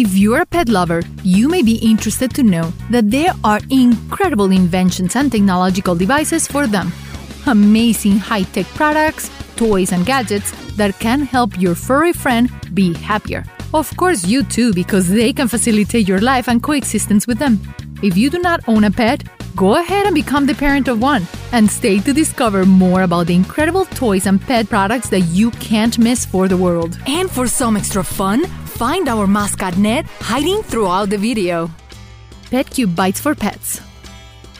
If you're a pet lover, you may be interested to know that there are incredible inventions and technological devices for them. Amazing high-tech products, toys and gadgets that can help your furry friend be happier. Of course you too, because they can facilitate your life and coexistence with them. If you do not own a pet, go ahead and become the parent of one, and stay to discover more about the incredible toys and pet products that you can't miss for the world. And for some extra fun, find our mascot Ned hiding throughout the video. PetCube Bites for Pets.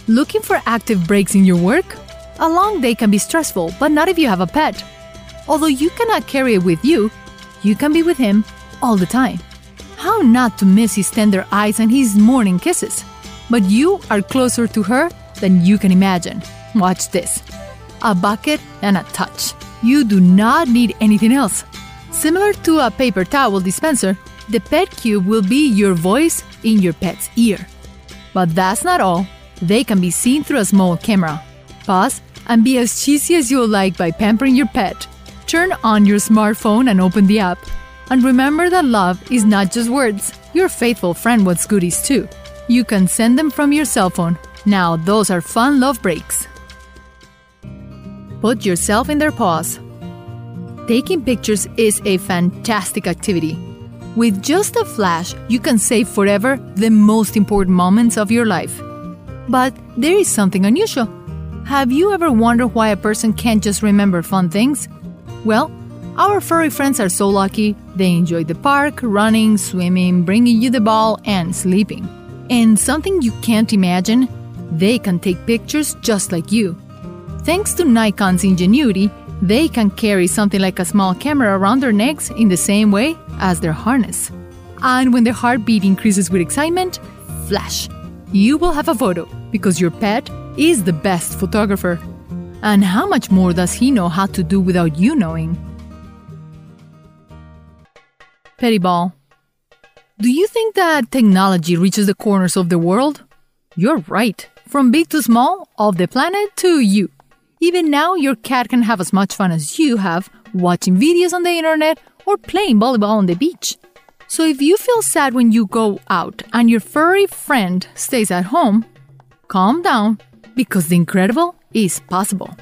Looking for active breaks in your work? A long day can be stressful, but not if you have a pet. Although you cannot carry it with you, you can be with him all the time. How not to miss his tender eyes and his morning kisses? But you are closer to her than you can imagine. Watch this. A bucket and a touch. You do not need anything else. Similar to a paper towel dispenser, the PetCube will be your voice in your pet's ear. But that's not all. They can be seen through a small camera. Pause and be as cheesy as you like by pampering your pet. Turn on your smartphone and open the app. And remember that love is not just words. Your faithful friend wants goodies too. You can send them from your cell phone. Now those are fun love breaks. Put yourself in their paws. Taking pictures is a fantastic activity. With just a flash, you can save forever the most important moments of your life. But there is something unusual. Have you ever wondered why a person can't just remember fun things? Well, our furry friends are so lucky. They enjoy the park, running, swimming, bringing you the ball, and sleeping. And something you can't imagine, they can take pictures just like you. Thanks to Nikon's ingenuity, they can carry something like a small camera around their necks in the same way as their harness. And when their heartbeat increases with excitement, flash! You will have a photo, because your pet is the best photographer. And how much more does he know how to do without you knowing? Pettiball. Do you think that technology reaches the corners of the world? You're right. From big to small, of the planet to you. Even now, your cat can have as much fun as you have watching videos on the internet or playing volleyball on the beach. So if you feel sad when you go out and your furry friend stays at home, calm down, because the incredible is possible.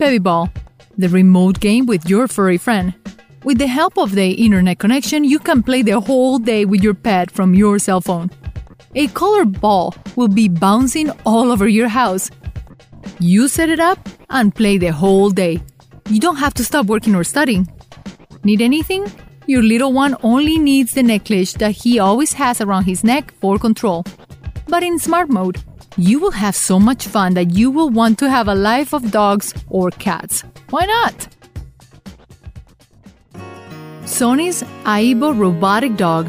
Pebby Ball, the remote game with your furry friend. With the help of the internet connection, you can play the whole day with your pet from your cell phone. A colored ball will be bouncing all over your house. You set it up and play the whole day. You don't have to stop working or studying. Need anything? Your little one only needs the necklace that he always has around his neck for control. But in smart mode, you will have so much fun that you will want to have a life of dogs or cats. Why not? Sony's Aibo robotic dog.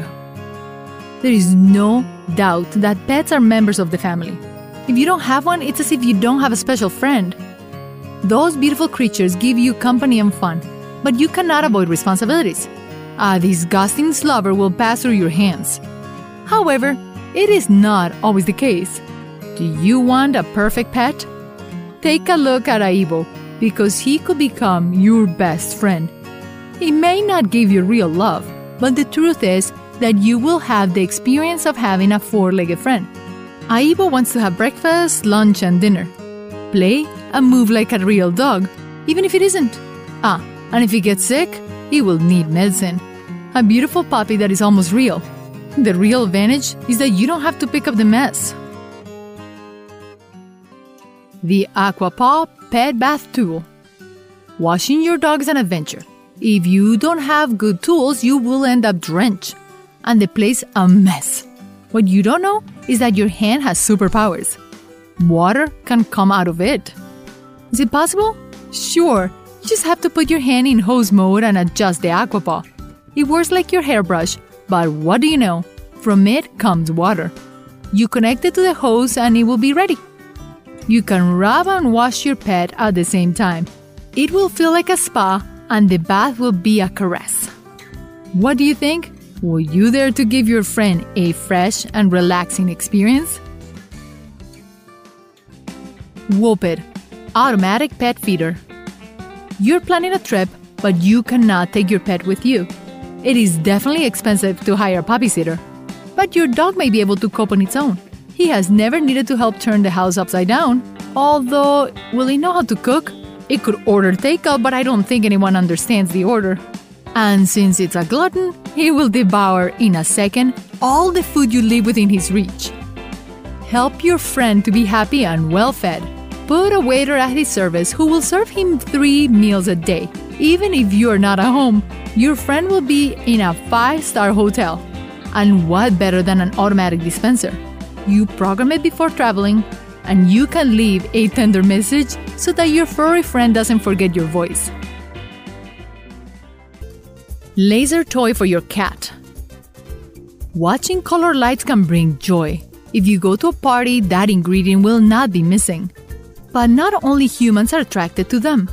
There is no doubt that pets are members of the family. If you don't have one, it's as if you don't have a special friend. Those beautiful creatures give you company and fun, but you cannot avoid responsibilities. A disgusting slobber will pass through your hands. However, it is not always the case. Do you want a perfect pet? Take a look at Aibo, because he could become your best friend. It may not give you real love, but the truth is that you will have the experience of having a four-legged friend. Aibo wants to have breakfast, lunch, and dinner. Play and move like a real dog, even if it isn't. And if he gets sick, he will need medicine. A beautiful puppy that is almost real. The real advantage is that you don't have to pick up the mess. The AquaPaw Pet Bath Tool. Washing your dog is an adventure. If you don't have good tools, you will end up drenched, and the place a mess. What you don't know is that your hand has superpowers. Water can come out of it. Is it possible? Sure, you just have to put your hand in hose mode and adjust the AquaPaw. It works like your hairbrush, but what do you know? From it comes water. You connect it to the hose and it will be ready. You can rub and wash your pet at the same time. It will feel like a spa, and the bath will be a caress. What do you think? Will you dare to give your friend a fresh and relaxing experience? Wopper, automatic pet feeder. You're planning a trip, but you cannot take your pet with you. It is definitely expensive to hire a puppy sitter. But your dog may be able to cope on its own. He has never needed to help turn the house upside down. Although, will he know how to cook? It could order takeout, but I don't think anyone understands the order. And since it's a glutton, he will devour in a second all the food you leave within his reach. Help your friend to be happy and well-fed. Put a waiter at his service who will serve him 3 meals a day. Even if you're not at home, your friend will be in a 5-star hotel. And what better than an automatic dispenser? You program it before traveling, and you can leave a tender message so that your furry friend doesn't forget your voice. Laser toy for your cat. Watching color lights can bring joy. If you go to a party, that ingredient will not be missing. But not only humans are attracted to them.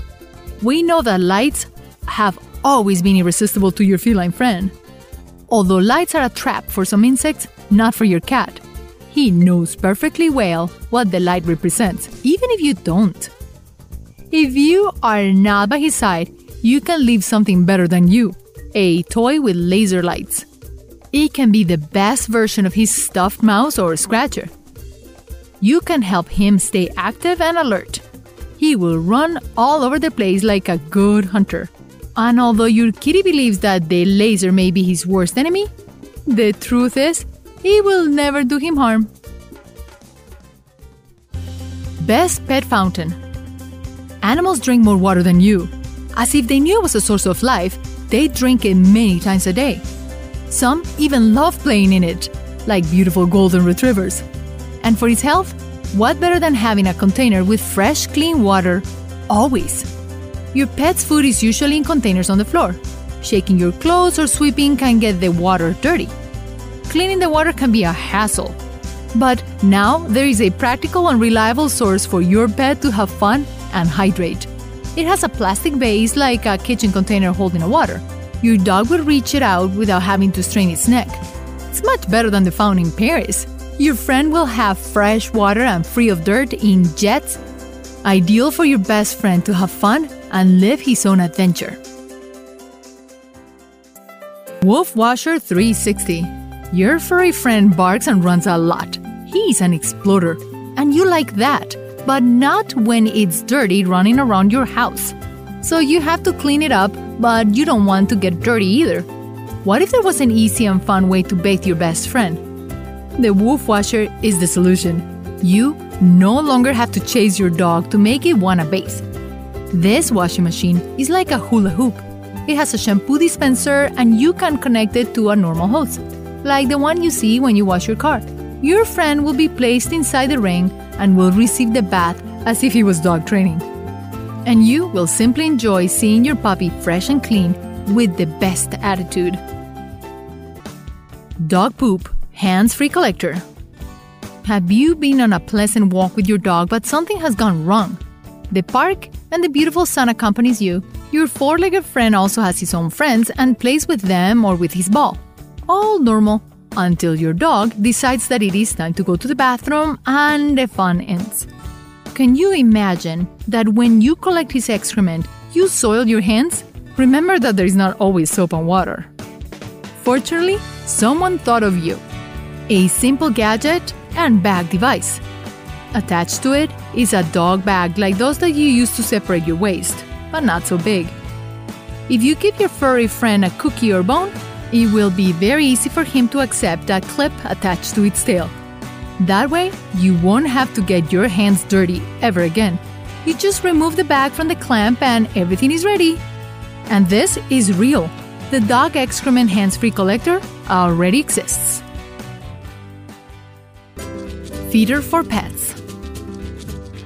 We know that lights have always been irresistible to your feline friend. Although lights are a trap for some insects, not for your cat. He knows perfectly well what the light represents, even if you don't. If you are not by his side, you can leave something better than you, a toy with laser lights. It can be the best version of his stuffed mouse or scratcher. You can help him stay active and alert. He will run all over the place like a good hunter. And although your kitty believes that the laser may be his worst enemy, the truth is, it will never do him harm. Best pet fountain. Animals drink more water than you. As if they knew it was a source of life, they drink it many times a day. Some even love playing in it, like beautiful golden retrievers. And for its health, what better than having a container with fresh, clean water, always? Your pet's food is usually in containers on the floor. Shaking your clothes or sweeping can get the water dirty. Cleaning the water can be a hassle. But now there is a practical and reliable source for your pet to have fun and hydrate. It has a plastic base like a kitchen container holding a water. Your dog will reach it out without having to strain its neck. It's much better than the fountain in Paris. Your friend will have fresh water and free of dirt in jets. Ideal for your best friend to have fun and live his own adventure. Wolf Washer 360. Your furry friend barks and runs a lot. He's an explorer, and you like that, but not when it's dirty running around your house. So you have to clean it up, but you don't want to get dirty either. What if there was an easy and fun way to bathe your best friend? The Woof Washer is the solution. You no longer have to chase your dog to make it want to bathe. This washing machine is like a hula hoop. It has a shampoo dispenser, and you can connect it to a normal hose, like the one you see when you wash your car. Your friend will be placed inside the ring and will receive the bath as if he was dog training. And you will simply enjoy seeing your puppy fresh and clean with the best attitude. Dog poop, hands-free collector. Have you been on a pleasant walk with your dog but something has gone wrong? The park and the beautiful sun accompanies you. Your four-legged friend also has his own friends and plays with them or with his ball. All normal, until your dog decides that it is time to go to the bathroom and the fun ends. Can you imagine that when you collect his excrement, you soil your hands? Remember that there is not always soap and water. Fortunately, someone thought of you. A simple gadget and bag device. Attached to it is a dog bag like those that you use to separate your waste, but not so big. If you give your furry friend a cookie or bone, it will be very easy for him to accept a clip attached to its tail. That way, you won't have to get your hands dirty ever again. You just remove the bag from the clamp and everything is ready. And this is real. The dog excrement hands-free collector already exists. Feeder for pets.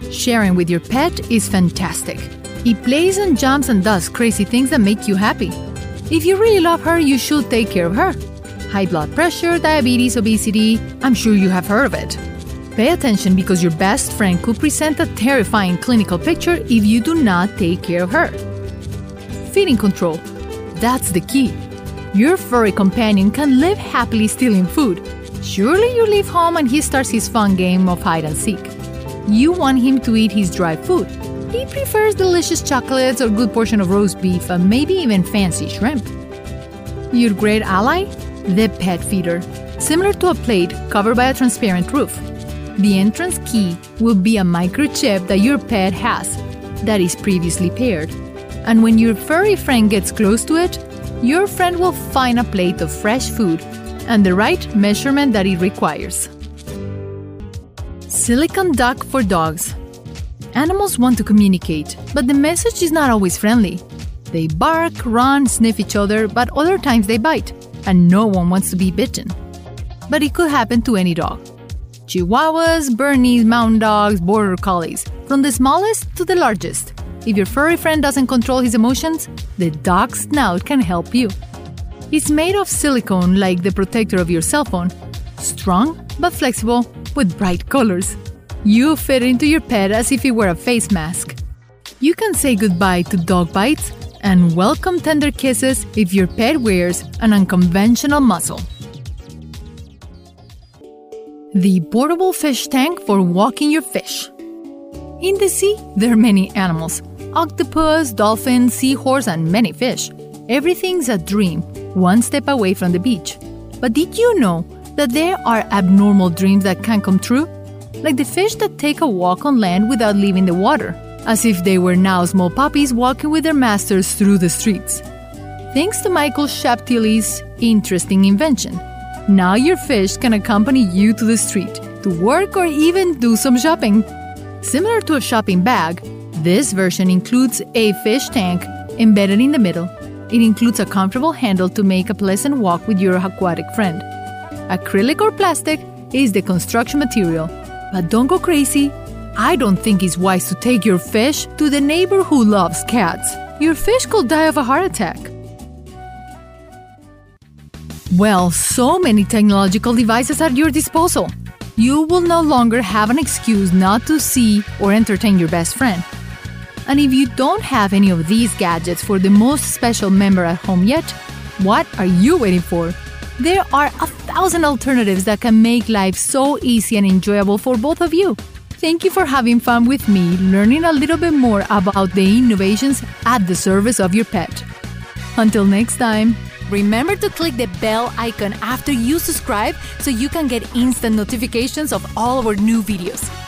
Sharing with your pet is fantastic. He plays and jumps and does crazy things that make you happy. If you really love her, you should take care of her. High blood pressure, diabetes, obesity, I'm sure you have heard of it. Pay attention because your best friend could present a terrifying clinical picture if you do not take care of her. Feeding control. That's the key. Your furry companion can live happily stealing food. Surely you leave home and he starts his fun game of hide and seek. You want him to eat his dry food. He prefers delicious chocolates or good portion of roast beef and maybe even fancy shrimp. Your great ally? The pet feeder, similar to a plate covered by a transparent roof. The entrance key will be a microchip that your pet has that is previously paired. And when your furry friend gets close to it, your friend will find a plate of fresh food and the right measurement that it requires. Silicon duck for dogs. Animals want to communicate, but the message is not always friendly. They bark, run, sniff each other, but other times they bite, and no one wants to be bitten. But it could happen to any dog. Chihuahuas, Bernese, Mountain Dogs, Border Collies, from the smallest to the largest. If your furry friend doesn't control his emotions, the dog's snout can help you. It's made of silicone like the protector of your cell phone, strong but flexible with bright colors. You fit into your pet as if it were a face mask. You can say goodbye to dog bites and welcome tender kisses if your pet wears an unconventional muzzle. The portable fish tank for walking your fish. In the sea, there are many animals. Octopus, dolphins, seahorse, and many fish. Everything's a dream, one step away from the beach. But did you know that there are abnormal dreams that can come true? Like the fish that take a walk on land without leaving the water, as if they were now small puppies walking with their masters through the streets. Thanks to Michael Shaptilly's interesting invention, now your fish can accompany you to the street, to work, or even do some shopping. Similar to a shopping bag, this version includes a fish tank embedded in the middle. It includes a comfortable handle to make a pleasant walk with your aquatic friend. Acrylic or plastic is the construction material, but don't go crazy. I don't think it's wise to take your fish to the neighbor who loves cats. Your fish could die of a heart attack. Well, so many technological devices at your disposal. You will no longer have an excuse not to see or entertain your best friend. And if you don't have any of these gadgets for the most special member at home yet, what are you waiting for? There are 1,000 alternatives that can make life so easy and enjoyable for both of you. Thank you for having fun with me, learning a little bit more about the innovations at the service of your pet. Until next time, remember to click the bell icon after you subscribe so you can get instant notifications of all our new videos.